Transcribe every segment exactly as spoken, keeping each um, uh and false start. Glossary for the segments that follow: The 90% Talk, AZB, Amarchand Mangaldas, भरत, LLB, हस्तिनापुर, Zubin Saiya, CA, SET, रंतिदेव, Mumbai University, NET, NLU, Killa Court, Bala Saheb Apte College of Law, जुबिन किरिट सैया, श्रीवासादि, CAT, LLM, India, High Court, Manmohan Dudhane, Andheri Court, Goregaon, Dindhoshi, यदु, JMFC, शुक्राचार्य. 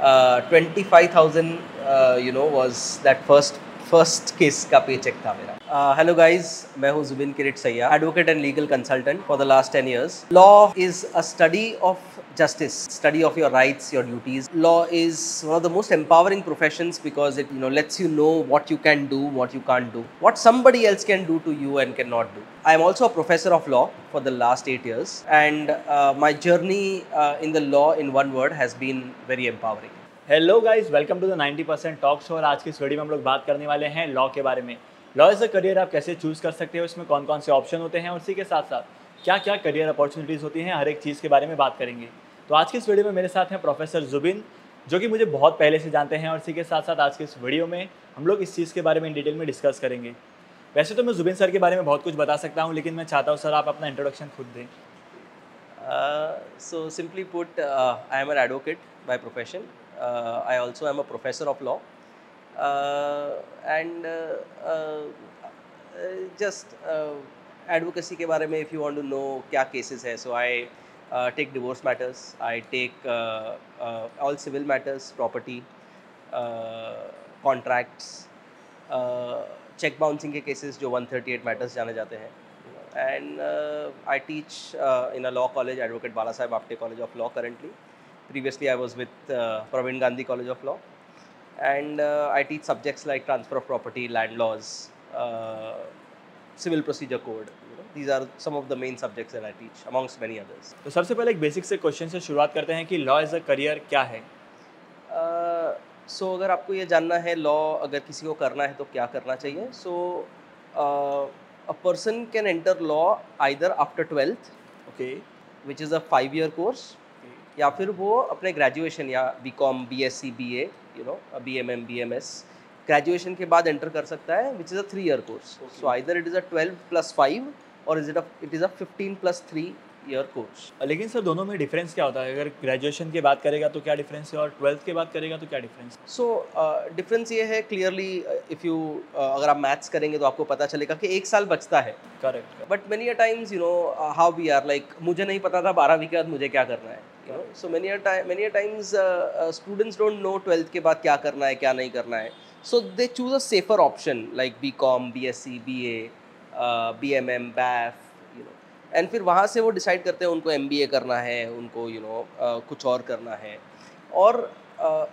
uh, twenty-five thousand uh, you know was that first first case का पे cheque था मेरा। हेलो गाइज, मैं हूँ जुबिन किरिट सैया, advocate and legal consultant for the last ten years. Law is a study of justice, study of your rights, your duties. Law is one of the most empowering professions because it you know lets you know what you can do, what you can't do, what somebody else can do to you and can not do. I am also a professor of law for the last eight years and my journey in the law in one word has been very empowering. Hello guys, welcome to the ninety percent talk show. और आज की इस video में हम लोग बात करने वाले हैं लॉ के बारे में। लॉ एज अ करियर आप कैसे चूज़ कर सकते हो, इसमें कौन कौन से ऑप्शन होते हैं और इसी के साथ साथ क्या क्या करियर अपॉर्चुनिटीज़ होती हैं, हर एक चीज़ के बारे में बात करेंगे। तो आज की इस वीडियो में मेरे साथ हैं प्रोफेसर जुबिन, जो कि मुझे बहुत पहले से जानते हैं, और इसी के साथ साथ आज की इस वीडियो में हम लोग इस चीज़ के बारे में डिटेल में डिस्कस करेंगे। वैसे तो मैं जुबिन सर के बारे में बहुत कुछ बता सकता हूँ, लेकिन मैं चाहता हूँ सर आप अपना इंट्रोडक्शन खुद दें। So simply put, I am an advocate by profession. Uh, I also am a professor of law, uh, and uh, uh, just uh, advocacy के बारे में if you want to know क्या cases है, so I uh, take divorce matters, I take uh, uh, all civil matters, property, uh, contracts, uh, check bouncing के cases जो one thirty-eight matters जाने जाते हैं, and uh, I teach uh, in a law college, Advocate Bala Saheb Apte College of Law currently. Previously, I was with uh, Pravin Gandhi College of Law, and uh, I teach subjects like transfer of property, land laws, uh, civil procedure code. You know, these are some of the main subjects that I teach, amongst many others. तो सबसे पहले एक basic से question से शुरुआत करते हैं कि law as a career क्या है? So अगर आपको ये जानना है law अगर किसी को करना है तो क्या करना चाहिए? So uh, a person can enter law either after twelfth, okay, which is a five-year course. या फिर वो अपने ग्रेजुएशन या BCom, BSc, BA, you know BMM, BMS graduation के बाद एंटर कर सकता है, which is a three year course. So either it is a twelve plus five और is it it is a fifteen plus three year course. लेकिन sir दोनों में difference क्या होता है? अगर ग्रेजुएशन की बात करेगा तो क्या डिफरेंस है, और ट्वेल्थ की बात करेगा तो क्या डिफरेंस? सो डिफरेंस ये है क्लियरली, इफ़ यू अगर आप मैथ्स करेंगे तो आपको पता चलेगा कि एक साल बचता है। Correct. But many a times you know how we are like, मुझे नहीं पता था बारहवीं के बाद मुझे क्या करना है। You know, so many a time, many a times uh, uh, students don't know twelfth के बाद क्या करना है क्या नहीं करना है, so they choose a safer option like BCom, BSc, BA, BMM, BAF, you know, and फिर वहाँ से वो decide करते हैं उनको एमबीए करना है, उनको you know uh, कुछ और करना है, और uh,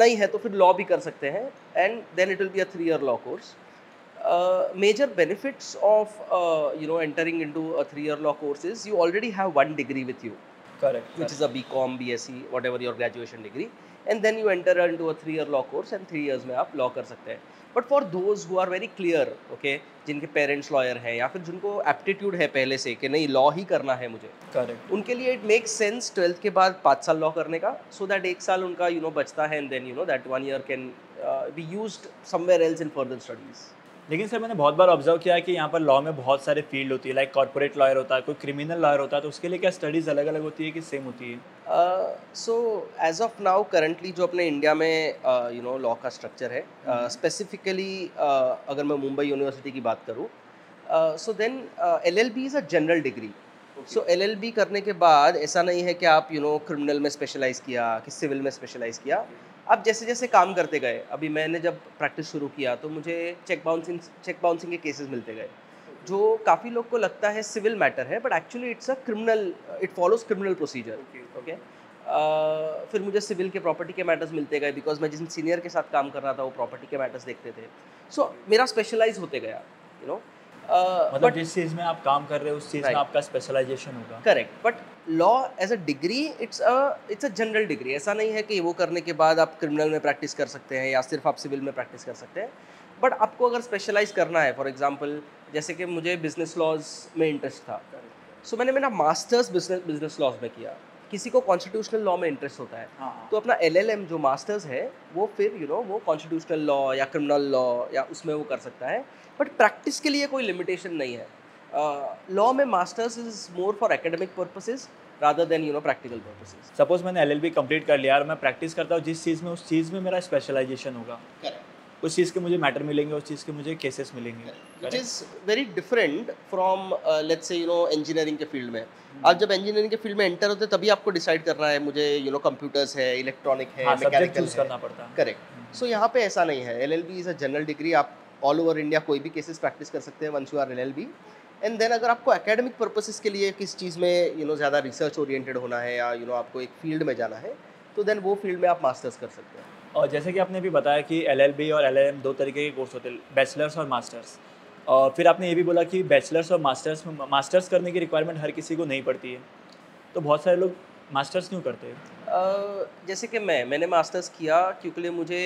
नहीं है तो फिर law भी कर सकते हैं, and then it will be a three year law course. Uh, major benefits of uh, you know entering into a three year law course is you already have one degree with you. Correct. Which correct. Is a BCom, BSc, whatever your graduation degree, and then you enter into a three-year law course, and three years में आप law कर सकते हैं. But for those who are very clear, okay, जिनके parents lawyer हैं या फिर जिनको aptitude है पहले से कि नहीं law ही करना है मुझे, correct, उनके लिए it makes sense twelfth के बाद पाँच साल law करने का, so that एक साल उनका you know बचता है, and then you know that one year can uh, be used somewhere else in further studies. लेकिन सर मैंने बहुत बार ऑब्जर्व किया है कि यहाँ पर लॉ में बहुत सारे फील्ड होती है, लाइक कॉर्पोरेट लॉयर होता है, कोई क्रिमिनल लॉयर होता है, तो उसके लिए क्या स्टडीज़ अलग अलग होती है कि सेम होती है? So as of now currently जो अपने इंडिया में यू नो लॉ का स्ट्रक्चर है, स्पेसिफिकली uh, uh, अगर मैं मुंबई यूनिवर्सिटी की बात करूँ, so then L L B is a general degree. So L L B करने के बाद ऐसा नहीं है कि आप यू नो क्रिमिनल में स्पेशलाइज़ किया कि सिविल में स्पेशलाइज़ किया। अब जैसे जैसे काम करते गए, अभी मैंने जब प्रैक्टिस शुरू किया तो मुझे चेक बाउंसिंग चेक बाउंसिंग के केसेस मिलते गए, जो काफ़ी लोग को लगता है सिविल मैटर है, but actually it's a criminal, it follows criminal procedure, okay. फिर मुझे सिविल के प्रॉपर्टी के मैटर्स मिलते गए, बिकॉज मैं जिन सीनियर के साथ काम कर रहा था वो प्रॉपर्टी के मैटर्स देखते थे, सो so, मेरा स्पेशलाइज होते गया, you you know know? Uh, मतलब जिस चीज़ में आप काम कर रहे हो उस चीज़ right. में आपका स्पेशलाइजेशन होगा। Correct. But law as a degree it's a it's a general degree. ऐसा नहीं है कि वो करने के बाद आप क्रिमिनल में प्रैक्टिस कर सकते हैं या सिर्फ आप सिविल में प्रैक्टिस कर सकते हैं, बट आपको अगर स्पेशलाइज करना है, फॉर एग्जांपल जैसे कि मुझे बिजनेस लॉज में इंटरेस्ट था, सो so, मैंने मेरा मास्टर्स बिजनेस बिजनेस लॉज में किया। किसी को कॉन्स्टिट्यूशनल लॉ में इंटरेस्ट होता है, हाँ। तो अपना एलएलएम जो मास्टर्स है वो फिर यू you नो know, वो कॉन्स्टिट्यूशनल लॉ या क्रिमिनल लॉ या उसमें वो कर सकता है, बट प्रैक्टिस के लिए कोई लिमिटेशन नहीं है। लॉ uh, में masters is more for academic purposes rather than you know practical purposes. Suppose मैंने एलएलबी कंप्लीट कर लिया और मैं प्रैक्टिस करता हूँ जिस चीज़ में, उस चीज़ में मेरा स्पेशलाइजेशन होगा, उस चीज़ के मुझे मैटर मिलेंगे, उस चीज़ के मुझे केसेस मिलेंगे, which is very different from let's say you know engineering के फील्ड में। आप जब इंजीनियरिंग के फील्ड में एंटर होते तभी आपको डिसाइड करना है मुझे यू नो कंप्यूटर्स है, इलेक्ट्रॉनिक है, मैकेनिकल चूज करना पड़ता है। करेक्ट। सो यहाँ पे ऐसा नहीं है। L L B is a general degree, आप ऑल ओवर इंडिया कोई भी केसेस प्रैक्टिस कर सकते हैं once you are L L B. And then अगर आपको एकेडमिक पर्पसेस के लिए किस चीज़ में यू नो ज़्यादा रिसर्च ओरिएंटेड होना है या यू नो आपको एक फील्ड में जाना है तो देन वो फील्ड में आप मास्टर्स कर सकते हैं। और जैसे कि आपने भी बताया कि एलएलबी और एलएलएम दो तरीके के कोर्स होते हैं, बैचलर्स और मास्टर्स। और फिर आपने ये भी बोला कि बैचलर्स और मास्टर्स में मास्टर्स करने की रिक्वायरमेंट हर किसी को नहीं पड़ती है, तो बहुत सारे लोग मास्टर्स क्यों करते हैं? जैसे कि मैं मैंने मास्टर्स किया क्योंकि मुझे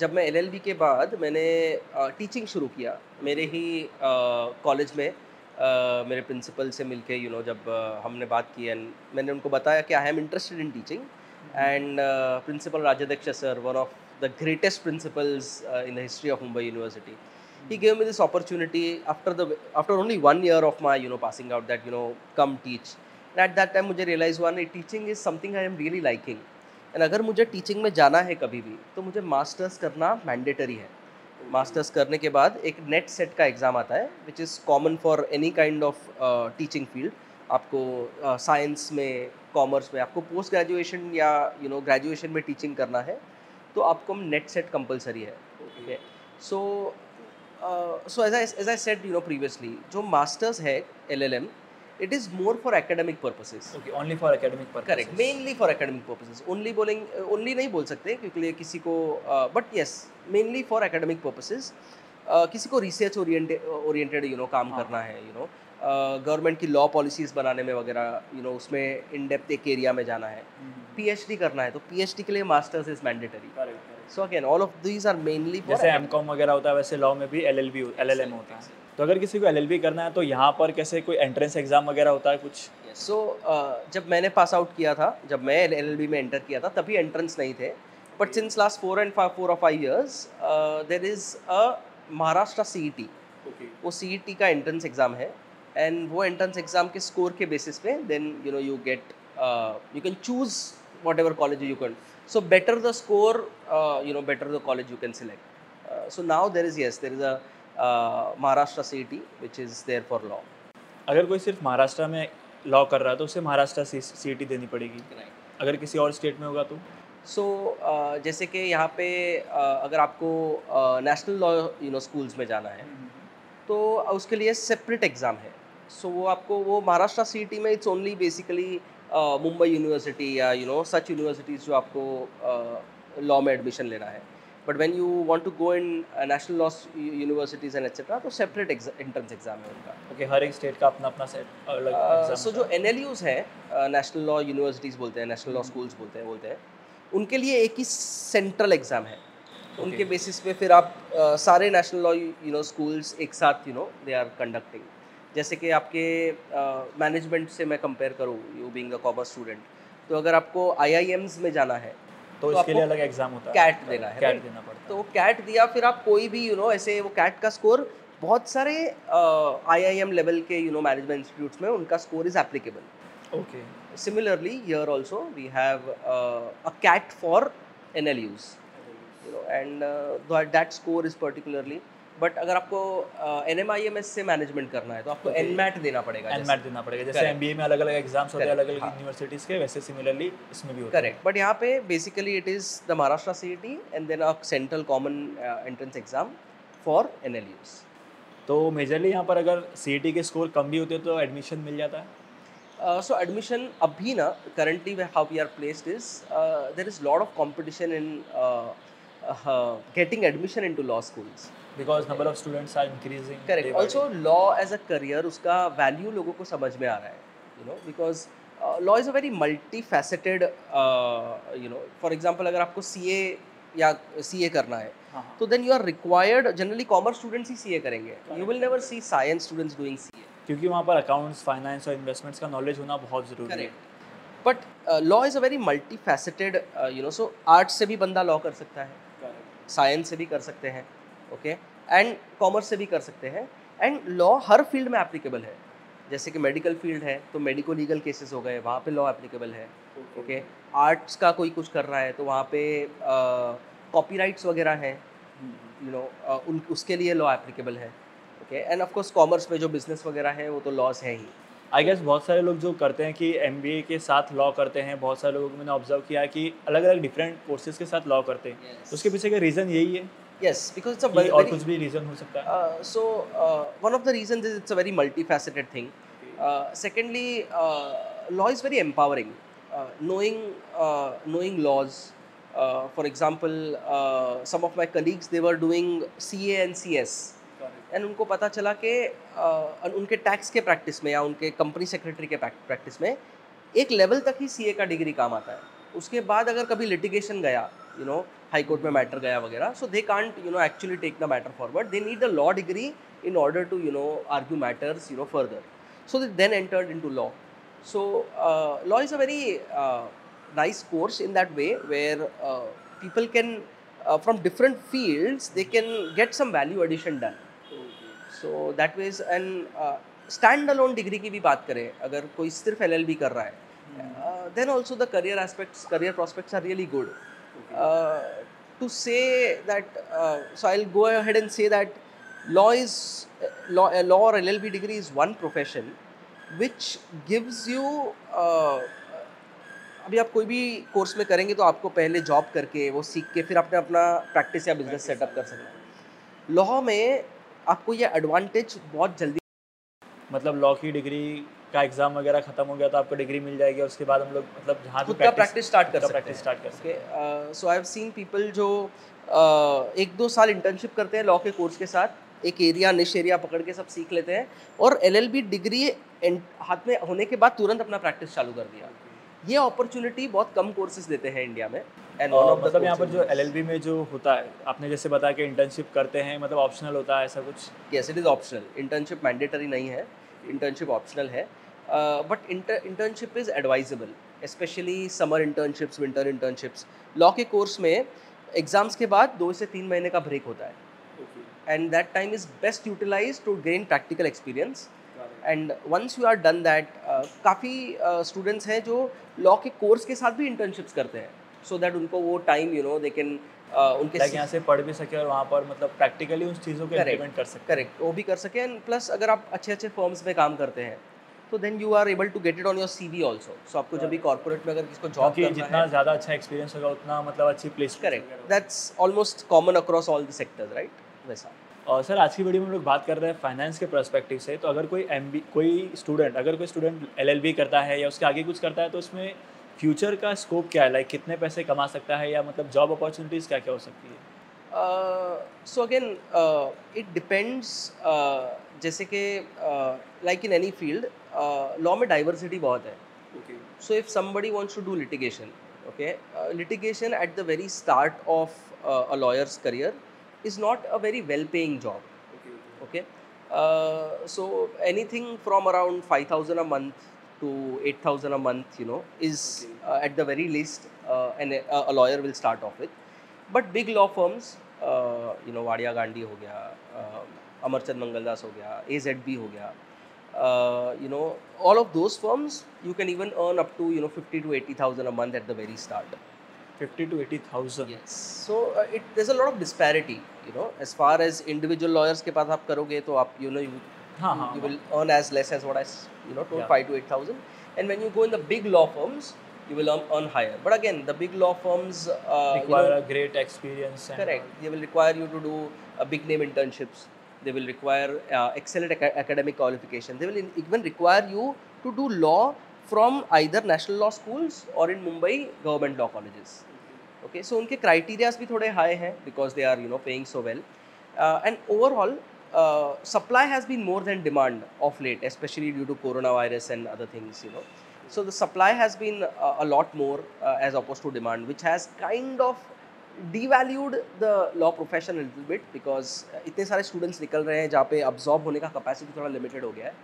जब मैं एलएलबी के बाद मैंने टीचिंग शुरू किया मेरे ही कॉलेज में, Uh, मेरे प्रिंसिपल से मिलके यू नो जब uh, हमने बात की एंड मैंने उनको बताया कि I am interested in teaching and principal Rajadhyaksha sir, one of the greatest principals in the history of Mumbai university, he gave me this opportunity after the after only one year of my you know passing out that you know come teach. And at that time मुझे realise हुआ नहीं, teaching is something I am really liking and अगर मुझे teaching में जाना है कभी भी तो मुझे मास्टर्स करना मैंडेटरी है। मास्टर्स करने के बाद एक नेट सेट का एग्ज़ाम आता है which is common for any kind of teaching field. आपको साइंस uh, में, कॉमर्स में, आपको पोस्ट ग्रेजुएशन या यू नो ग्रेजुएशन में टीचिंग करना है तो आपको नेट सेट कंपलसरी है। Okay, so so as I as I said you know previously, जो मास्टर्स है LLM it is more for academic purposes. Okay, only for academic purposes. Correct, mainly for academic purposes. Only बोलेंगे only नहीं बोल सकते क्योंकि किसी को, but yes mainly for academic purposes. किसी को research oriented oriented you know काम हाँ. करना है, यू नो गवर्नमेंट की लॉ पॉलिसीज़ बनाने में वगैरह यू नो उसमें इन डेप्थ एक एरिया में जाना है, पी एच डी करना है तो पी एच डी के लिए masters is mandatory. So again all of these are mainly, जैसे एम कॉम वगैरह होता है वैसे लॉ में भी L L B L L M होता है। तो अगर किसी को एलएलबी करना है तो यहाँ पर कैसे कोई एंट्रेंस एग्ज़ाम वगैरह होता है कुछ? सो yes. so, uh, जब मैंने पास आउट किया था, जब मैं एलएलबी में एंटर किया था तभी एंट्रेंस नहीं थे, but since last four and five four और five years there is a Maharashtra CET. Okay, वो सीईटी का एंट्रेंस एग्ज़ाम है एंड वो एंट्रेंस एग्ज़ाम के स्कोर के बेसिस पे then you know you get you can choose whatever college you can, so better the score you know better the college you can select. So now there is yes there is a Maharashtra CET which is there for law. अगर कोई सिर्फ महाराष्ट्र में law कर रहा है तो उसे Maharashtra CET देनी पड़ेगी, right. अगर किसी और स्टेट में होगा तो सो so, uh, जैसे कि यहाँ पे uh, अगर आपको national law you know schools में जाना है mm-hmm. तो उसके लिए सेपरेट एग्ज़ाम है। सो so, वो आपको वो महाराष्ट्र सीईटी में it's only basically Mumbai university या यू नो सच यूनिवर्सिटीज़ जो आपको लॉ uh, में एडमिशन लेना है। But when you want to go in national law universities and etcetera तो सेपरेट एंट्रेंस एग्जाम है उनका। ओके, हर एक स्टेट का अपना अपना सेट अलग एग्जाम। सो जो एन एल यूज हैं, नेशनल लॉ यूनिवर्सिटीज़ बोलते हैं, नेशनल लॉ स्कूल्स बोलते हैं बोलते हैं उनके लिए एक ही सेंट्रल एग्ज़ाम है। okay. उनके बेसिस पे फिर आप uh, सारे national law you know schools एक साथ you know they are conducting. जैसे कि आपके मैनेजमेंट uh, से मैं कंपेयर करूँ, you being a commerce student, तो अगर आपको आई आई एम्स में जाना है तो, तो इसके लिए अलग एग्जाम होता है, कैट देना है, कैट देना पड़ता है। तो कैट दिया फिर आप कोई भी यू नो ऐसे वो कैट का स्कोर बहुत सारे आईआईएम लेवल के यू नो मैनेजमेंट इंस्टीट्यूट्स में उनका score is applicable. Okay, similarly here also we have a CAT for NLUs you know and that score is particularly, but अगर आपको एनएमआईएमएस से मैनेजमेंट करना है तो आपको एनमैट देना पड़ेगा। एनमैट देना पड़ेगा जैसे एमबीए में अलग अलग एग्जाम्स होते हैं अलग अलग यूनिवर्सिटीज़ के, वैसे सिमिलरली इसमें भी होता है। करेक्ट, बट यहाँ पे basically it is the Maharashtra CET and then a central common entrance exam for NLUs. तो मेजरली यहाँ पर अगर सीईटी के स्कोर कम भी होते हैं तो एडमिशन मिल जाता है। सो एडमिशन अभी ना currently how we are placed is there is lot of competition in getting admission in to law schools because number of students are increasing. Correct, also law as a career उसका value लोगों को समझ में आ रहा है you know because law is a very multi faceted you know. For example अगर आपको सी ए या सी ए करना है तो then you are required, generally commerce students ही सी ए करेंगे, you will never see science students doing C A, क्योंकि वहाँ पर अकाउंट्स, फाइनेंस और इन्वेस्टमेंट्स का नॉलेज होना बहुत ज़रूरी है। But law is a very multi faceted you know, so arts से भी बंदा लॉ कर सकता है, साइंस से भी कर सकते हैं, ओके, एंड कॉमर्स से भी कर सकते हैं। एंड लॉ हर फील्ड में एप्लीकेबल है, जैसे कि मेडिकल फील्ड है तो मेडिको लीगल केसेस हो गए, वहाँ पे लॉ एप्लीकेबल है। ओके, आर्ट्स का कोई कुछ कर रहा है तो वहाँ पे कॉपीराइट्स uh, वगैरह हैं यू नो उन उसके लिए लॉ एप्लीकेबल है. Okay, and of course commerce में जो बिजनेस वगैरह है वो तो लॉस है ही. आई गेस बहुत सारे लोग जो करते हैं कि एमबीए के साथ लॉ करते हैं, बहुत सारे लोगों को मैंने ऑब्जर्व किया कि अलग अलग डिफरेंट कोर्सेज के साथ लॉ करते हैं. yes. उसके पीछे का रीज़न यही है. Yes, because it's a very, और कुछ भी रीज़न हो सकता है. So one of the reason is it's a very multifaceted thing. Secondly, law is very empowering. knowing uh, knowing laws, uh, for example, uh, some of my colleagues, they were doing C A and C S, and उनको पता चला कि uh, उनके tax के practice में या उनके company secretary के प्रैक्टिस में एक लेवल तक ही C A का डिग्री काम आता है. उसके बाद अगर कभी लिटिगेशन गया, यू नो हाई कोर्ट में मैटर गया वगैरह, so they can't you know actually take the matter forward. They need the law degree in order to you know argue matters you know further. So they then entered into law. So uh, law is a very uh, nice course in that way, where uh, people can uh, from different fields they can get some value addition done. Okay. So that way is an uh, standalone degree की भी बात करें अगर कोई सिर्फ L L B कर रहा है, uh, then also the career aspects, career prospects are really good. Okay. Uh, to say that, uh, so I'll go ahead and say that law is law, a law or L L B degree is one profession which gives you uh, अभी आप कोई भी course में करेंगे तो आपको पहले job करके वो सीख के फिर आपने अपना प्रैक्टिस या बिजनेस सेटअप कर सकते हैं. लॉ में आपको ये एडवांटेज बहुत जल्दी, मतलब लॉ की डिग्री का एग्ज़ाम वगैरह ख़त्म हो गया तो आपको डिग्री मिल जाएगी. उसके बाद हम लोग मतलब जहाँ खुद का प्रैक्टिस स्टार्ट कर प्रैक्टिस स्टार्ट कर सके. So I have seen people जो uh, एक दो साल इंटर्नशिप करते हैं लॉ के कोर्स के साथ, एक एरिया निश एरिया पकड़ के सब सीख लेते हैं और एलएलबी डिग्री हाथ में होने के बाद तुरंत अपना प्रैक्टिस चालू कर दिया. ये अपॉर्चुनिटी बहुत कम कोर्सेज देते हैं इंडिया में. एंड मतलब यहाँ पर जो एलएलबी में जो होता है, आपने जैसे बताया कि इंटर्नशिप करते हैं, मतलब ऑप्शनल होता है ऐसा कुछ. Yes, it is optional. Internship mandatory नहीं है, इंटर्नशिप ऑप्शनल है. But internship is advisable, specially summer internships, winter internships. Law के कोर्स में एग्ज़ाम्स के बाद दो से तीन महीने का ब्रेक होता है. And that time is best utilized to gain practical experience. And once you are done that, uh, काफ़ी uh, students हैं जो law के course के साथ भी internships करते हैं, so that उनको वो time you know they can uh, उनके like यहाँ से पढ़ भी सके और वहाँ पर मतलब practically उन चीज़ों को implement कर सके. करेक्ट, वो भी कर सके. एंड प्लस अगर आप अच्छे अच्छे firms में काम करते हैं तो then you are able to get it on your C V also. So आपको जब भी corporate में अगर किसको job करना है, जितना ज़्यादा अच्छा experience होगा उतना मतलब अच्छी place. Correct, that's almost common across all the sectors, right? वैसा. और सर, आज की वीडियो में हम लोग बात कर रहे हैं फाइनेंस के पर्सपेक्टिव से. तो अगर कोई एमबी कोई स्टूडेंट अगर कोई स्टूडेंट एलएलबी करता है या उसके आगे कुछ करता है तो उसमें फ्यूचर का स्कोप क्या है, लाइक कितने पैसे कमा सकता है या मतलब जॉब अपॉर्चुनिटीज़ क्या क्या हो सकती है? सो अगेन इट डिपेंड्स, जैसे कि like in any field law में डाइवर्सिटी बहुत है. So if somebody wants to do litigation, okay, litigation at the very start of a lawyer's career is not a very well-paying job. Okay. okay. Uh, so anything from around five thousand a month to eight thousand a month, you know, is okay. uh, at the very least, uh, and uh, a lawyer will start off with. But big law firms, uh, you know, Wadia Gandhi हो गया, uh, Amarchand Mangaldas हो गया, A Z B हो गया, uh, you know, all of those firms you can even earn up to you know fifty to eighty thousand a month at the very start. fifty to eighty thousand. Yes. So uh, it there's a lot of disparity, you know, as far as individual lawyers के पास आप करोगे तो आप you know you, हाँ, you, you हाँ, will earn as less as what I you know told yeah. five to eight thousand, and when you go in the big law firms you will earn, earn higher. But again the big law firms uh, require you know, a great experience. And correct. They will require you to do uh, big name internships. They will require uh, excellent ac academic qualification. They will in, even require you to do law from either national law schools or in Mumbai government law colleges. Okay, so उनके criterias भी थोड़े high हैं because they are you know paying so well, uh, and overall uh, supply has been more than demand of late, especially due to coronavirus and other things, you know. So the supply has been uh, a lot more uh, as opposed to demand, which has kind of devalued the law profession a little bit because इतने सारे students निकल रहे हैं जहाँ पे absorb होने का capacity थोड़ा limited हो गया है.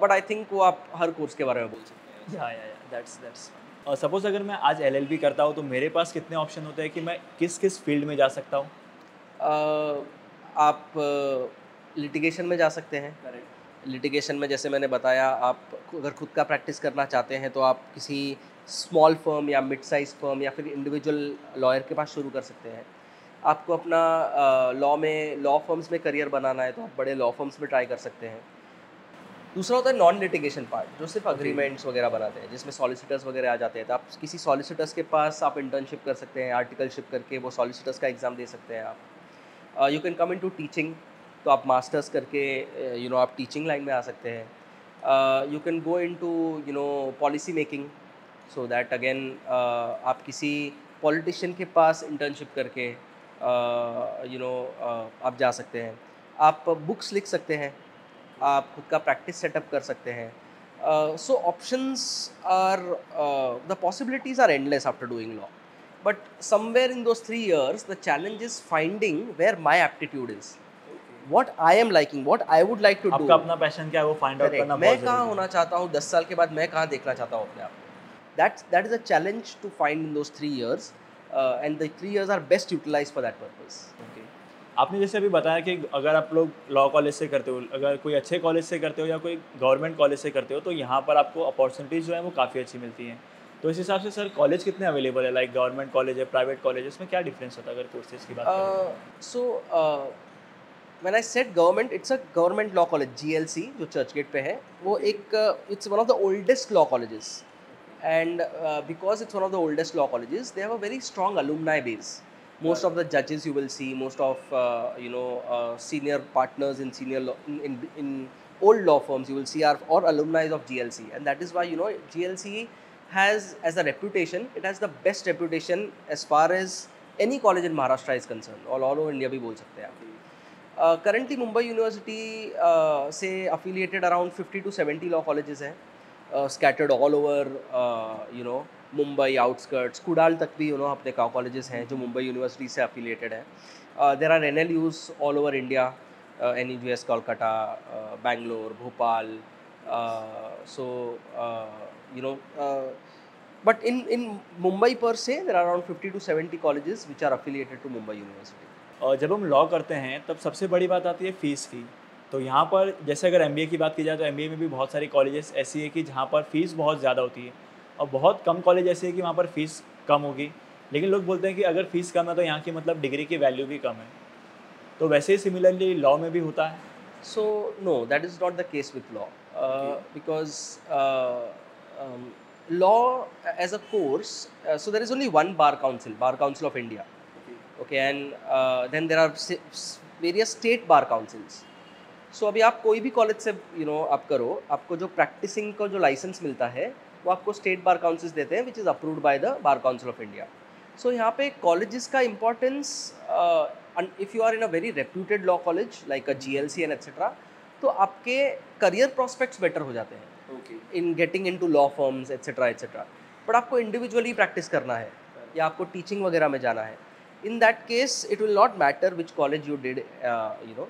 बट आई थिंक वो आप हर कोर्स के बारे में बोल सकते हैं. सपोज अगर मैं आज एलएलबी करता हूँ तो मेरे पास कितने ऑप्शन होते हैं कि मैं किस किस फील्ड में जा सकता हूँ? uh, आप लिटिगेशन uh, में जा सकते हैं. लिटिगेशन में जैसे मैंने बताया, आप अगर खुद का प्रैक्टिस करना चाहते हैं तो आप किसी स्मॉल फर्म या मिड साइज फर्म या फिर इंडिविजुअल लॉयर के पास शुरू कर सकते हैं. आपको अपना लॉ में लॉ फर्म्स में करियर बनाना है तो आप बड़े लॉ फर्म्स में ट्राई कर सकते हैं। दूसरा होता है नॉन लिटिगेशन पार्ट, जो सिर्फ अग्रीमेंट्स वगैरह बनाते हैं, जिसमें सॉलिसिटर्स वगैरह आ जाते हैं। तो आप किसी सॉलिसिटर्स के पास आप इंटर्नशिप कर सकते हैं, आर्टिकलशिप करके वो सॉलिसिटर्स का एग्ज़ाम दे सकते हैं आप। You can come in to teaching, तो आप मास्टर्स करके you uh, know you know, आप टीचिंग लाइन में आ सकते हैं। You can go in to you know policy making, so that again आप किसी पॉलिटिशियन के पास इंटर्नशिप करके यू नो आप जा सकते हैं। आप बुक्स लिख सकते हैं, आप खुद का प्रैक्टिस सेटअप कर सकते हैं। So options are the possibilities are endless after doing law, but somewhere in those three years the challenge is finding where my aptitude is, what I am liking, what I would like to do. आपका अपना passion क्या है वो find out करना, मैं कहाँ होना चाहता हूँ, दस साल के बाद मैं कहाँ देखना चाहता हूँ अपने आप। That's that is a challenge to find in those three years and the three years are best utilize for that purpose. Okay, आपने जैसे अभी बताया कि अगर आप लोग लॉ कॉलेज से करते हो, अगर कोई अच्छे कॉलेज से करते हो या कोई गवर्नमेंट कॉलेज से करते हो, तो यहाँ पर आपको अपॉर्चुनिटीज़ जो है वो काफ़ी अच्छी मिलती हैं। तो इस हिसाब से सर कॉलेज कितने अवेलेबल है, लाइक गवर्नमेंट कॉलेज है, प्राइवेट कॉलेज है, इसमें क्या डिफरेंस होता है अगर कोर्सेज की बात करें? So when I said government, it's a government law college G L C जो चर्च गेट पे है, वो एक it's one of the oldest law colleges, and because it's one of the oldest law colleges they have a very strong alumni base. Most of the judges you will see, most of uh, you know uh, senior partners in senior law, in, in in old law firms you will see are or alumni of G L C, and that is why you know G L C has as a reputation, it has the best reputation as far as any college in Maharashtra is concerned, or all over India भी बोल सकते हैं आप। Currently Mumbai University uh, से affiliated around fifty to seventy law colleges हैं, uh, scattered all over uh, you know Mumbai outskirts, Kudal तक भी उन्होंने अपने का कॉलेजेस हैं जो मुंबई यूनिवर्सिटी से अफिलिएटेड हैं। There are N L Us all over India, N U S Kolkata, Bangalore, Bhopal, so you know but in in Mumbai per se there are around fifty to seventy colleges which are affiliated to Mumbai university. और जब हम law करते हैं तब सबसे बड़ी बात आती है फ़ीस की। तो यहाँ पर जैसे अगर एम बी ए की बात की जाए तो एम बी ए में भी बहुत सारे कॉलेजेस ऐसी है कि जहाँ पर फ़ीस बहुत ज़्यादा होती है, और बहुत कम कॉलेज ऐसे है कि वहाँ पर फ़ीस कम होगी, लेकिन लोग बोलते हैं कि अगर फ़ीस कम है तो यहाँ की मतलब डिग्री की वैल्यू भी कम है। तो वैसे ही सिमिलरली लॉ में भी होता है? So no, that is not the case with law, because law as a course, so there is only one bar council, bar council of India, okay, and then there are various state bar councils. सो अभी आप कोई भी college से you know आप करो, आपको जो practising का जो लाइसेंस मिलता है वो आपको स्टेट बार काउंसिल्स देते हैं, which is approved by the bar council of India. So यहाँ पे कॉलेजेस का importance, if you are in a very reputed law college like a G L C and etcetera, तो आपके career prospects better हो जाते हैं in getting in to law firms etcetera etcetera. But आपको individually practice करना है या आपको टीचिंग वगैरह में जाना है, in that case it will not matter which college you did you know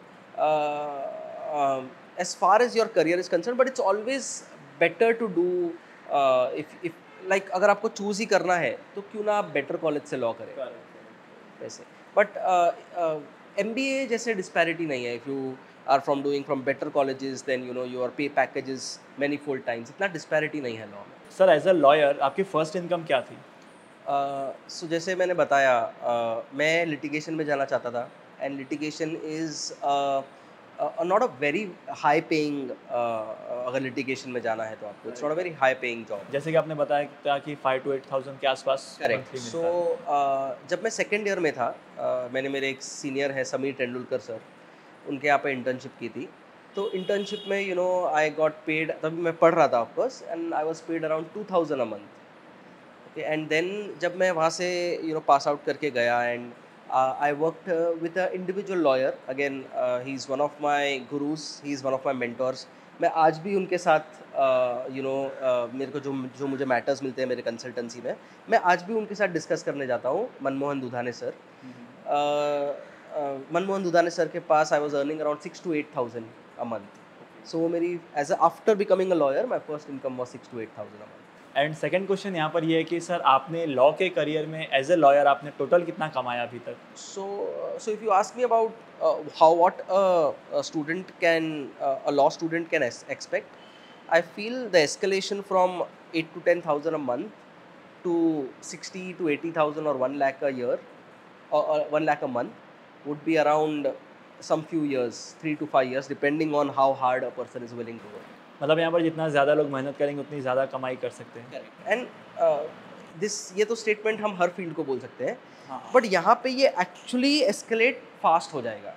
as far as your career is concern, but it's always better to do if if like अगर आपको चूज़ ही करना है तो क्यों ना आप बेटर कॉलेज से law करें वैसे। बट एम बी ए जैसे डिस्पैरिटी नहीं है, if you are from doing from better colleges then you know your pay packages many fold times, इतना डिस्पैरिटी नहीं है लॉ में। सर एज अ लॉयर आपकी फ़र्स्ट इनकम क्या थी? सो uh, so जैसे मैंने बताया uh, मैं लिटिगेशन में जाना चाहता था, and litigation is not a very high paying, अगर लिटिगेशन में जाना है तो आपको it's not a very high paying job, जैसे कि आपने बताया था कि फाइव टू एट थाउजेंड के आसपास। करेक्ट। सो जब मैं सेकेंड ईयर में था, uh, मैंने मेरे एक सीनियर है समीर तेंदुलकर सर, उनके यहाँ पे इंटर्नशिप की थी। तो इंटर्नशिप में you know I got paid, तभी मैं पढ़ रहा था of course, and I was paid around two thousand a month, okay. And then जब मैं वहाँ से यू नो पास आउट करके गया, and Uh, I worked uh, with an individual lawyer. Again, uh, he is one of my gurus. He is one of my mentors. मैं आज भी उनके साथ यू नो मेरे को जो जो मुझे मैटर्स मिलते हैं मेरे कंसल्टेंसी में, मैं आज भी उनके साथ डिस्कस करने जाता हूँ। मनमोहन दुधाने सर, मनमोहन दुधाने सर के पास I was earning around six to eight thousand a month. So वो मेरी age after becoming a lawyer my first income was six to eight thousand a month. And second question यहाँ पर ये है कि sir आपने लॉ के career में एज ए लॉयर आपने टोटल कितना कमाया अभी तक? So so if you ask me about how what a student can a law student can expect, I feel the escalation from eight to ten thousand a month to sixty to eighty thousand और one lakh a year or, or one lakh a month would be around some few years, three to five years, depending on how hard a person is willing to work. मतलब यहाँ पर जितना ज़्यादा लोग मेहनत करेंगे उतनी ज़्यादा कमाई कर सकते हैं. एंड दिस ये तो स्टेटमेंट हम हर फील्ड को बोल सकते हैं, बट यहाँ पे ये एक्चुअली एस्केलेट फास्ट हो जाएगा.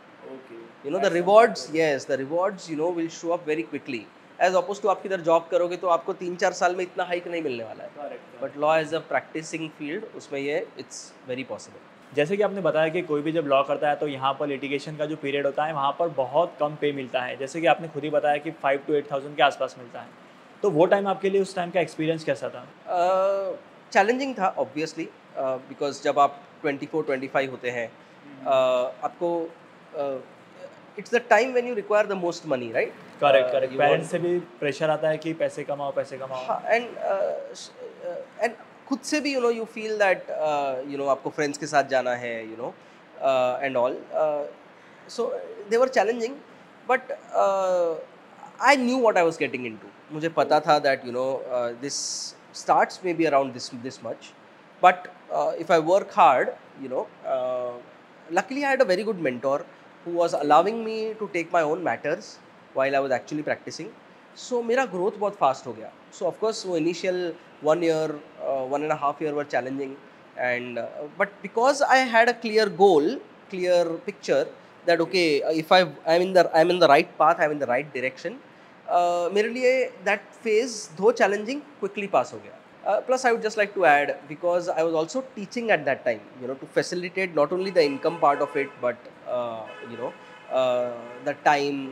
You know the rewards, yes the rewards you know will show up very quickly as oppose to आप किधर जॉब करोगे तो आपको तीन चार साल में इतना हाइक नहीं मिलने वाला है. But law as a practising field उसमें ये इट्स वेरी पॉसिबल. जैसे कि आपने बताया कि कोई भी जब लॉ करता है तो यहाँ पर लिटिगेशन का जो पीरियड होता है वहाँ पर बहुत कम पे मिलता है. जैसे कि आपने खुद ही बताया कि फाइव टू एट थाउजेंड के आसपास मिलता है. तो वो टाइम आपके लिए, उस टाइम का एक्सपीरियंस कैसा था? चैलेंजिंग uh, था ऑब्वियसली, बिकॉज uh, जब आप ट्वेंटी फोर ट्वेंटी फाइव होते हैं uh, आपको it's the time when you require the most money, right? Correct correct. Parents से भी प्रेशर आता है कि पैसे कमाओ पैसे कमाओ. एंड एंड खुद से भी you know you feel that you know आपको फ्रेंड्स के साथ जाना है you know and all. So they were challenging, but I knew what I was getting into. मुझे पता था that you know this starts may be around this this much, but if I work hard you know. Luckily I had a very good mentor who was allowing me to take my own matters while I was actually practicing. सो मेरा growth बहुत fast हो गया. So of course वो initial one year one and half year were challenging, and but because I had a clear goal, clear picture that okay if I I am in the I am in the right path, I am in the right direction, मेरे लिए that phase though challenging quickly pass हो गया. Plus I would just like to add, because I was also teaching at that time you know, to facilitate not only the income part of it but you know the time,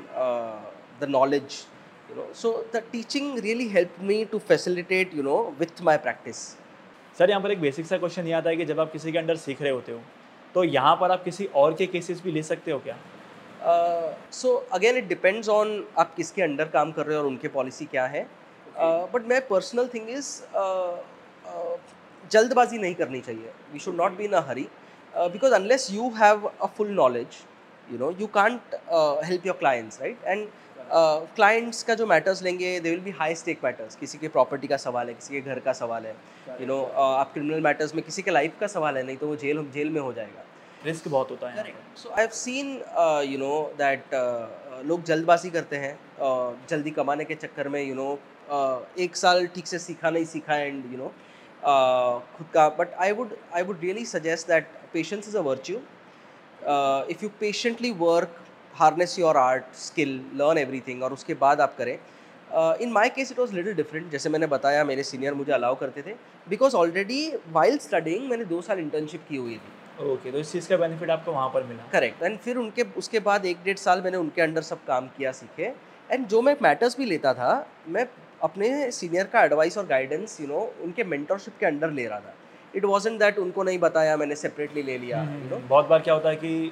the knowledge. You know, so the teaching really helped me to facilitate, you know, with my practice. Sir यहाँ पर एक basic सा question ये आता है कि जब आप किसी के अंडर सीख रहे होते हो तो यहाँ पर आप किसी और के केसेस भी ले सकते हो क्या? So again it depends on आप किसके अंडर काम कर रहे हो और उनके पॉलिसी क्या है. But my personal thing is जल्दबाजी नहीं करनी चाहिए. We should not be in a hurry, because unless you have a full knowledge you know you can't help your clients, right? And clients uh, का जो matters लेंगे they will be high stake matters. किसी के property का सवाल है, किसी के घर का सवाल है, यू नो uh, आप क्रिमिनल मैटर्स में किसी के लाइफ का सवाल है, नहीं तो वो जेल जेल में हो जाएगा. रिस्क बहुत होता है. So I have seen you know that लोग जल्दबाजी करते हैं uh, जल्दी कमाने के चक्कर में you you know know, uh, एक साल ठीक से सीखा नहीं सीखा एंड यू नो खुद का. But I would I would really suggest that patience is a virtue. If you patiently work, harness your art skill, learn everything और उसके बाद आप करें. In my case it was little different. जैसे मैंने बताया मेरे सीनियर मुझे अलाउ करते थे बिकॉज ऑलरेडी वाइल स्टडिंग मैंने दो साल इंटर्नशिप की हुई थी. ओके okay, तो इस चीज़ का बेनिफिट आपको वहाँ पर मिला. करेक्ट. एंड फिर उनके उसके बाद एक डेढ़ साल मैंने उनके अंडर सब काम किया, सीखे. एंड जो मैं मैटर्स भी लेता था मैं अपने सीनियर का एडवाइस और गाइडेंस यू नो उनके मेंटरशिप के अंडर ले रहा था. इट वॉजंट दैट उनको नहीं बताया मैंने सेपरेटली ले लिया. you know? बहुत बार क्या होता है कि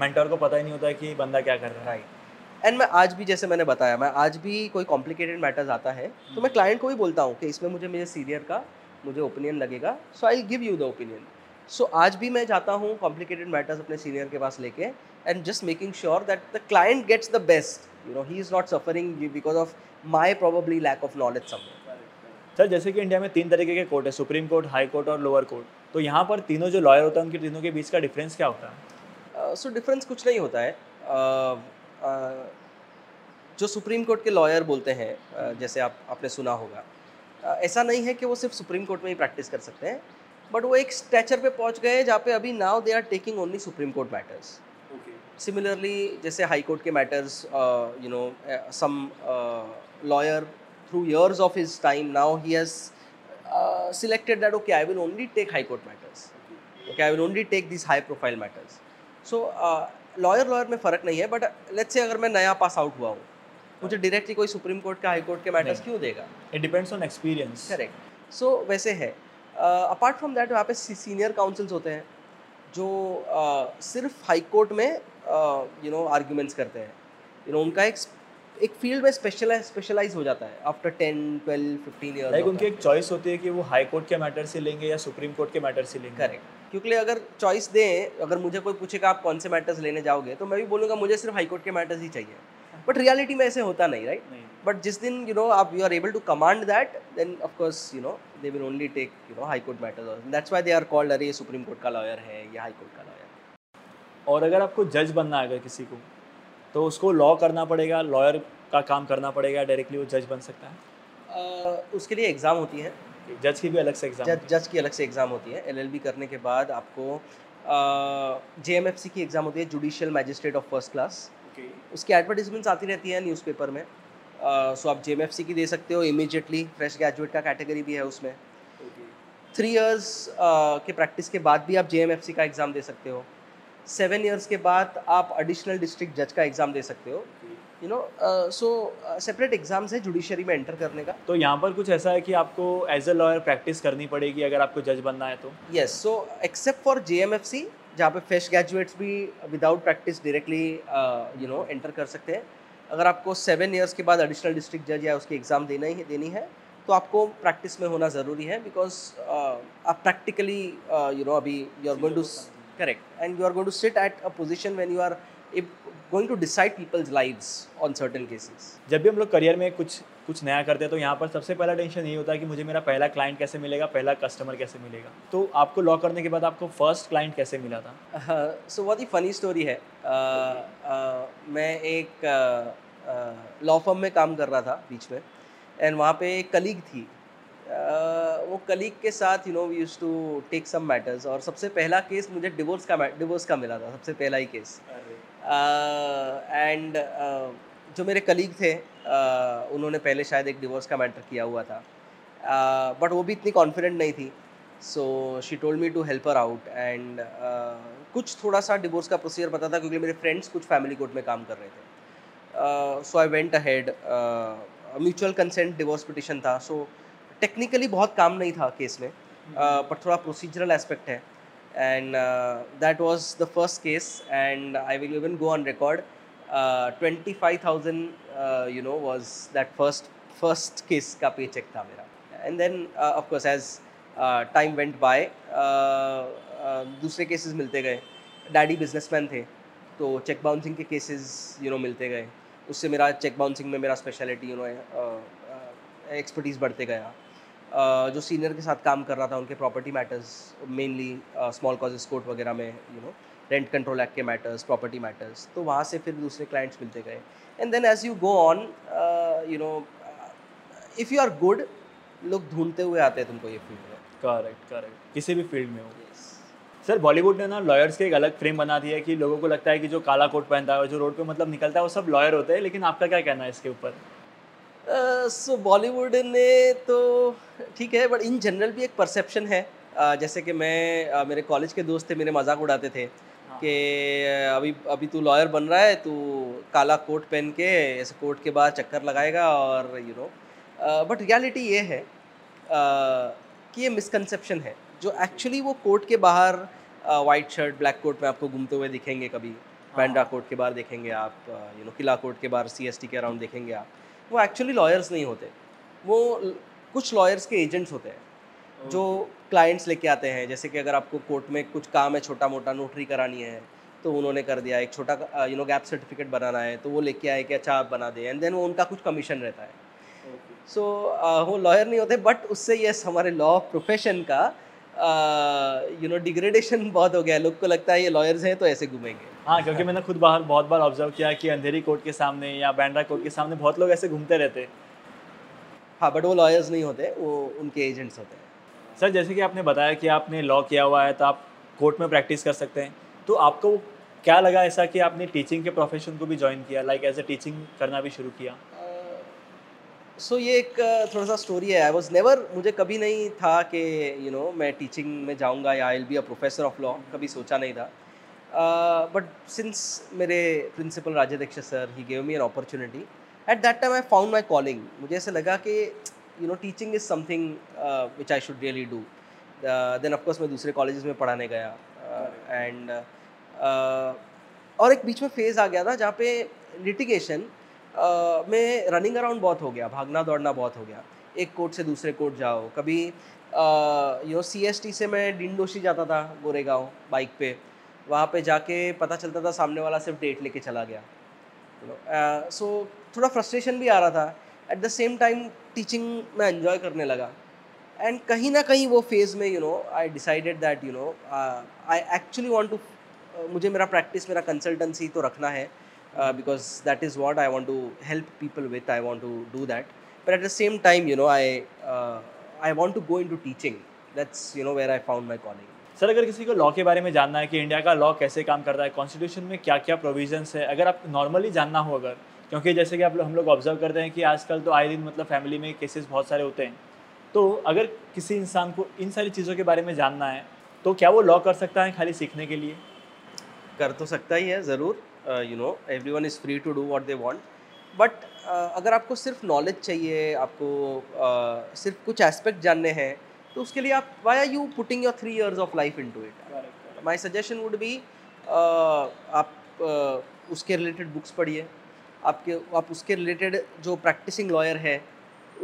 मेंटर को पता ही नहीं होता है कि बंदा क्या कर रहा है. राइट. एंड मैं आज भी, जैसे मैंने बताया, मैं आज भी कोई कॉम्प्लिकेटेड मैटर्स आता है तो मैं क्लाइंट को भी बोलता हूँ कि इसमें मुझे मेरे सीनियर का मुझे ओपिनियन लगेगा, so I give you the opinion. सो आज भी मैं जाता हूँ कॉम्प्लिकेटेड मैटर्स अपने सीनियर के पास लेके and just making sure that the client gets the best. You know he is not suffering because of my probably lack of knowledge somewhere. Sir जैसे कि इंडिया में तीन तरीके के कोर्ट है, सुप्रीम कोर्ट, हाई कोर्ट और lower court. तो यहाँ पर तीनों जो लॉयर होता है उनके तीनों के बीच का डिफरेंस क्या होता है? सो uh, डिफरेंस so कुछ नहीं होता है. uh, uh, जो सुप्रीम कोर्ट के लॉयर बोलते हैं, uh, जैसे आप आपने सुना होगा, uh, ऐसा नहीं है कि वो सिर्फ सुप्रीम कोर्ट में ही प्रैक्टिस कर सकते हैं, बट वो एक स्टेचर पे पहुंच गए जहाँ पे अभी now they are taking only supreme court matters. Similarly जैसे हाई कोर्ट के matters, you know some lawyer through years of his time now he has selected that okay I will only take high court matters, okay I will only take this high profile matters. So lawyer lawyer में फ़र्क नहीं है. But let's say अगर मैं नया pass out हुआ हूँ, मुझे डायरेक्टली कोई सुप्रीम कोर्ट का हाई कोर्ट के मैटर्स क्यों देगा? It depends on experience. Correct. So वैसे है. अपार्ट फ्रॉम दैट वहाँ पे सीनियर काउंसिल्स होते हैं जो uh, सिर्फ हाई कोर्ट में यू नो आर्ग्यूमेंट्स करते हैं. यू you नो know, उनका एक एक फील्ड में स्पेशलाइज स्पेशलाइज हो जाता है after ten, twelve, fifteen years. Like उनकी एक चॉइस होती है कि वो हाई कोर्ट के मैटर से लेंगे या सुप्रीम कोर्ट के मैटर से लेंगे. करेक्ट. क्योंकि अगर चॉइस दें, अगर मुझे कोई पूछेगा आप कौन से मैटर्स लेने जाओगे, तो मैं भी बोलूँगा मुझे सिर्फ हाई कोर्ट के मैटर्स ही चाहिए. बट रियलिटी में ऐसे होता नहीं, राइट? बट जिस दिन यू नो आप you are able to command that, then of course you know they will only take you know high court matters, that's why they are called अरे सुप्रीम कोर्ट का lawyer है या high court का lawyer. और अगर आपको जज बनना है अगर किसी को, तो उसको लॉ करना पड़ेगा, लॉयर का काम करना पड़ेगा, डायरेक्टली वो जज बन सकता है? uh, उसके लिए एग्ज़ाम होती है, जज की भी अलग से एग्ज़ाम, जज की अलग से एग्ज़ाम होती है। एलएलबी करने के बाद आपको जेएमएफसी uh, की एग्ज़ाम होती है, judicial magistrate of first class. उसकी एडवर्टीजमेंट्स आती रहती है न्यूज़पेपर में, सो uh, so आप जेएमएफसी की दे सकते हो इमीडिएटली, फ्रेश ग्रेजुएट का कैटेगरी भी है उसमें। थ्री इयर्स के प्रैक्टिस के बाद भी आप जेएमएफसी का एग्ज़ाम दे सकते हो। सेवन इयर्स के बाद आप एडिशनल डिस्ट्रिक्ट जज का एग्ज़ाम दे सकते हो, you know. So separate exams है जुडिशरी में एंटर करने का। तो यहाँ पर कुछ ऐसा है कि आपको एज अ लॉयर प्रैक्टिस करनी पड़ेगी अगर आपको जज बनना है तो? Yes, so except for JMFC, जहाँ पे फ्रेश ग्रेजुएट्स भी without practice directly you know enter कर सकते हैं। अगर आपको सेवन इयर्स के बाद एडिशनल डिस्ट्रिक्ट जज या उसकी एग्ज़ाम देना ही देनी है तो आपको प्रैक्टिस में होना ज़रूरी है, बिकॉज आप प्रैक्टिकली यू नो अभी you are going to Correct, and you are going to sit at a position when you are going to decide people's lives on certain cases. जब भी हम लोग करियर में कुछ कुछ नया करते हैं तो यहाँ पर सबसे पहला टेंशन यही होता है कि मुझे मेरा पहला क्लाइंट कैसे मिलेगा, पहला कस्टमर कैसे मिलेगा। तो आपको लॉ करने के बाद आपको फर्स्ट क्लाइंट कैसे मिला था? सो बहुत ही फनी स्टोरी है। uh, uh, मैं एक लॉ uh, फर्म uh, में काम कर रहा था बीच में, एंड वहाँ पे एक कलीग थी। Uh, वो कलीग के साथ you know we use to take some matters, और सबसे पहला केस मुझे डिवोर्स का डिवोर्स का मिला था, सबसे पहला ही केस। एंड uh, uh, जो मेरे कलीग थे uh, उन्होंने पहले शायद एक डिवोर्स का मैटर किया हुआ था, बट uh, वो भी इतनी कॉन्फिडेंट नहीं थी। So she told me to help her out, and कुछ थोड़ा सा डिवोर्स का प्रोसीजर पता था क्योंकि मेरे फ्रेंड्स कुछ फैमिली कोर्ट में काम कर रहे थे। So I went ahead, mutual consent divorce petition था, सो so, टेक्निकली बहुत काम नहीं था केस में, पर थोड़ा प्रोसीजरल एस्पेक्ट है। And that was the first case, and I will even go on record, twenty five thousand you know was that first first case का पे चेक था मेरा। And then of course as time went by दूसरे cases मिलते गए। Daddy businessman थे तो cheque bouncing के केसेस यू नो मिलते गए, उससे मेरा चेक बाउंसिंग में मेरा स्पेशलिटी यू नो एक्सपर्टीज़ बढ़ते गया। Uh, जो सीनियर के साथ काम कर रहा था उनके property matters, mainly small causes court वगैरह में you know rent control act के मैटर्स, प्रॉपर्टी मैटर्स, तो वहाँ से फिर दूसरे क्लाइंट्स मिलते गए। And then as you go on you know if you are good, लोग ढूंढते हुए आते हैं तुमको ये फील्ड में। करेक्ट करेक्ट, किसी भी फील्ड में हो। yes. सर, बॉलीवुड ने ना लॉयर्स के एक अलग फ्रेम बना दिया है कि लोगों को लगता है कि जो काला कोट पहनता है और जो रोड पर मतलब निकलता है वो सब लॉयर होते हैं, लेकिन आपका क्या कहना है इसके ऊपर? सो बॉलीवुड ने तो ठीक है, बट इन जनरल भी एक परसेप्शन है। uh, जैसे कि मैं uh, मेरे कॉलेज के दोस्त थे, मेरे मजाक उड़ाते थे कि अभी अभी तू लॉयर बन रहा है, तू काला कोट पहन के ऐसे कोर्ट के बाद चक्कर लगाएगा और यू नो। बट रियलिटी ये है uh, कि ये मिसकंसेप्शन है। जो एक्चुअली वो कोर्ट के बाहर वाइट शर्ट ब्लैक कोट में आपको घूमते हुए दिखेंगे, कभी बांद्रा कोर्ट के बाहर देखेंगे आप, यू नो किला कोर्ट के बाहर, सी एस टी के अराउंड देखेंगे आप, वो एक्चुअली लॉयर्स नहीं होते। वो कुछ लॉयर्स के एजेंट्स होते हैं जो क्लाइंट्स लेके आते हैं। जैसे कि अगर आपको कोर्ट में कुछ काम है, छोटा मोटा नोटरी करानी है तो उन्होंने कर दिया, एक छोटा यू नो गैप सर्टिफिकेट बनाना है तो वो लेके आए कि अच्छा आप बना दें, एंड देन वो उनका कुछ कमीशन रहता है। So okay. so, वो लॉयर नहीं होते। बट उससे येस हमारे लॉ प्रोफेशन का यू नो डिग्रेडेशन बहुत हो गया। लोग को लगता है ये लॉयर्स हैं तो ऐसे घूमेंगे। हाँ, क्योंकि मैंने खुद बाहर बहुत बार ऑब्जर्व किया कि अंधेरी कोर्ट के सामने या बांद्रा कोर्ट के सामने बहुत लोग ऐसे घूमते रहते हैं। हाँ, बट वो लॉयर्स नहीं होते, वो उनके एजेंट्स होते हैं। सर, जैसे कि आपने बताया कि आपने लॉ किया हुआ है तो आप कोर्ट में प्रैक्टिस कर सकते हैं, तो आपको क्या लगा ऐसा कि आपने टीचिंग के प्रोफेशन को भी ज्वाइन किया, लाइक एज ए टीचिंग करना भी शुरू किया? सो so, ये एक थोड़ा सा स्टोरी है। आई वॉज नेवर, मुझे कभी नहीं था कि यू नो मैं टीचिंग में जाऊँगा या I will be a professor of law, कभी सोचा नहीं था। बट सिंस मेरे principal Rajadhyaksha sir, he gave me an opportunity. At that time I found my calling. मुझे ऐसे लगा कि you know teaching is something which I should really do. Then of course मैं दूसरे कॉलेज में पढ़ाने गया, एंड uh, and, uh, और एक बीच में फेज़ आ गया था जहाँ पे लिटिगेशन uh, में रनिंग अराउंड बहुत हो गया, भागना दौड़ना बहुत हो गया। एक कोर्ट से दूसरे कोर्ट जाओ, कभी you know C S T से मैं डिंडोशी जाता था गोरेगांव बाइक पे। वहाँ पे जाके पता चलता था सामने वाला सिर्फ डेट लेके चला गया, यू नो, सो थोड़ा फ्रस्ट्रेशन भी आ रहा था. At the same time teaching मैं एन्जॉय करने लगा. एंड कहीं ना कहीं वो फेज़ में you know I decided that you know I actually want to, मुझे मेरा प्रैक्टिस, मेरा कंसल्टेंसी तो रखना है because that is what I want to help people with, I want to do that. But at the same time you know I I want to go into teaching. That's you know where I found my calling. Sir, अगर किसी को law के बारे में जानना है कि India का लॉ कैसे काम करता है, कॉन्स्टिट्यूशन में क्या क्या प्रोविजंस है, अगर आप नॉर्मली जानना हो, अगर, क्योंकि जैसे कि आप लोग हम लोग ऑब्जर्व करते हैं कि आजकल तो आए दिन मतलब फैमिली में केसेस बहुत सारे होते हैं, तो अगर किसी इंसान को इन सारी चीज़ों के बारे में जानना है तो क्या वो लॉ कर सकता है खाली सीखने के लिए? कर तो सकता ही है ज़रूर. You know everyone is free to do what they want. But अगर आपको सिर्फ नॉलेज चाहिए, आपको uh, सिर्फ कुछ एस्पेक्ट जानने हैं, तो उसके लिए आप why are you putting your three years of life into it. My suggestion would be आप uh, उसके रिलेटेड बुक्स पढ़िए, आपके आप उसके रिलेटेड जो प्रैक्टिसिंग लॉयर है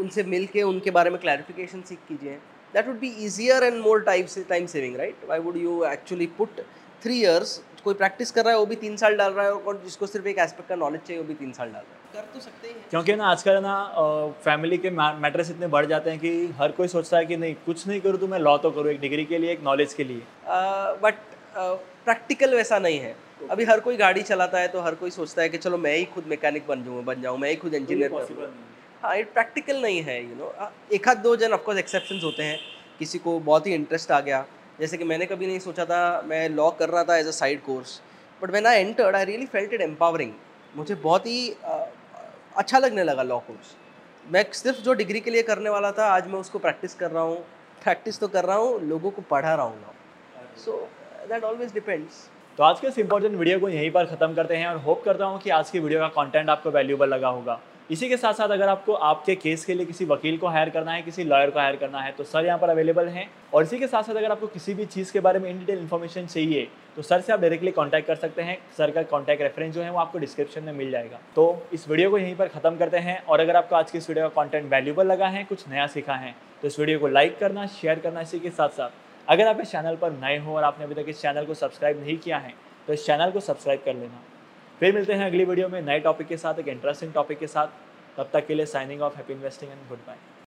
उनसे मिल के उनके बारे में क्लैरिफिकेशन सीख कीजिए. That would be easier and more time time saving, right? Why would you actually put three years. कोई प्रैक्टिस कर रहा है वो भी तीन साल डाल रहा है, और जिसको सिर्फ एक एस्पेक्ट का नॉलेज चाहिए वो भी तीन साल डाल रहा है. कर तो सकते हैं, क्योंकि ना आजकल ना फैमिली के मैटर्स इतने बढ़ जाते हैं कि हर कोई सोचता है कि नहीं, कुछ नहीं करूँ तो मैं लॉ तो करूँ, एक डिग्री के लिए, एक नॉलेज के लिए. बट प्रैक्टिकल वैसा नहीं है. अभी हर कोई गाड़ी चलाता है तो हर कोई सोचता है कि चलो मैं ही खुद मैकेनिक बन जाऊँ बन जाऊँ मैं ही खुद इंजीनियर बन जाऊँ. हाँ, ये प्रैक्टिकल नहीं है. यू नो एक आध दो जन ऑफकोर्स एक्सेप्शन होते हैं, किसी को बहुत ही इंटरेस्ट आ गया. जैसे कि मैंने कभी नहीं सोचा था, मैं लॉ कर रहा था as a side course, but when I entered I really felt it empowering. मुझे बहुत ही uh, अच्छा लगने लगा लॉ कोर्स. मैं सिर्फ जो डिग्री के लिए करने वाला था, आज मैं उसको प्रैक्टिस कर रहा हूँ, प्रैक्टिस तो कर रहा हूँ, लोगों को पढ़ा रहा हूँ law. So that always depends. तो आज के इस इंपॉर्टेंट वीडियो को यहीं पर ख़त्म करते हैं, और होप करता हूँ कि आज की वीडियो का कॉन्टेंट आपको वैल्यूबल लगा होगा. इसी के साथ साथ अगर आपको आपके केस के लिए किसी वकील को हायर करना है, किसी लॉयर को हायर करना है, तो सर यहाँ पर अवेलेबल हैं. और इसी के साथ साथ अगर आपको किसी भी चीज़ के बारे में इन डिटेल इन्फॉर्मेशन चाहिए तो सर से आप डायरेक्टली कांटेक्ट कर सकते हैं. सर का कांटेक्ट रेफरेंस जो है वो आपको डिस्क्रिप्शन में मिल जाएगा. तो इस वीडियो को यहीं पर ख़त्म करते हैं, और अगर आपको आज की इस वीडियो का कॉन्टेंट वैल्यूबल लगा है, कुछ नया सीखा है, तो इस वीडियो को लाइक करना, शेयर करना. इसी के साथ साथ अगर आप इस चैनल पर नए हो और आपने अभी तक इस चैनल को सब्सक्राइब नहीं किया है तो इस चैनल को सब्सक्राइब कर लेना. फिर मिलते हैं अगली वीडियो में नए टॉपिक के साथ, एक इंटरेस्टिंग टॉपिक के साथ. तब तक के लिए signing off, happy investing and good bye.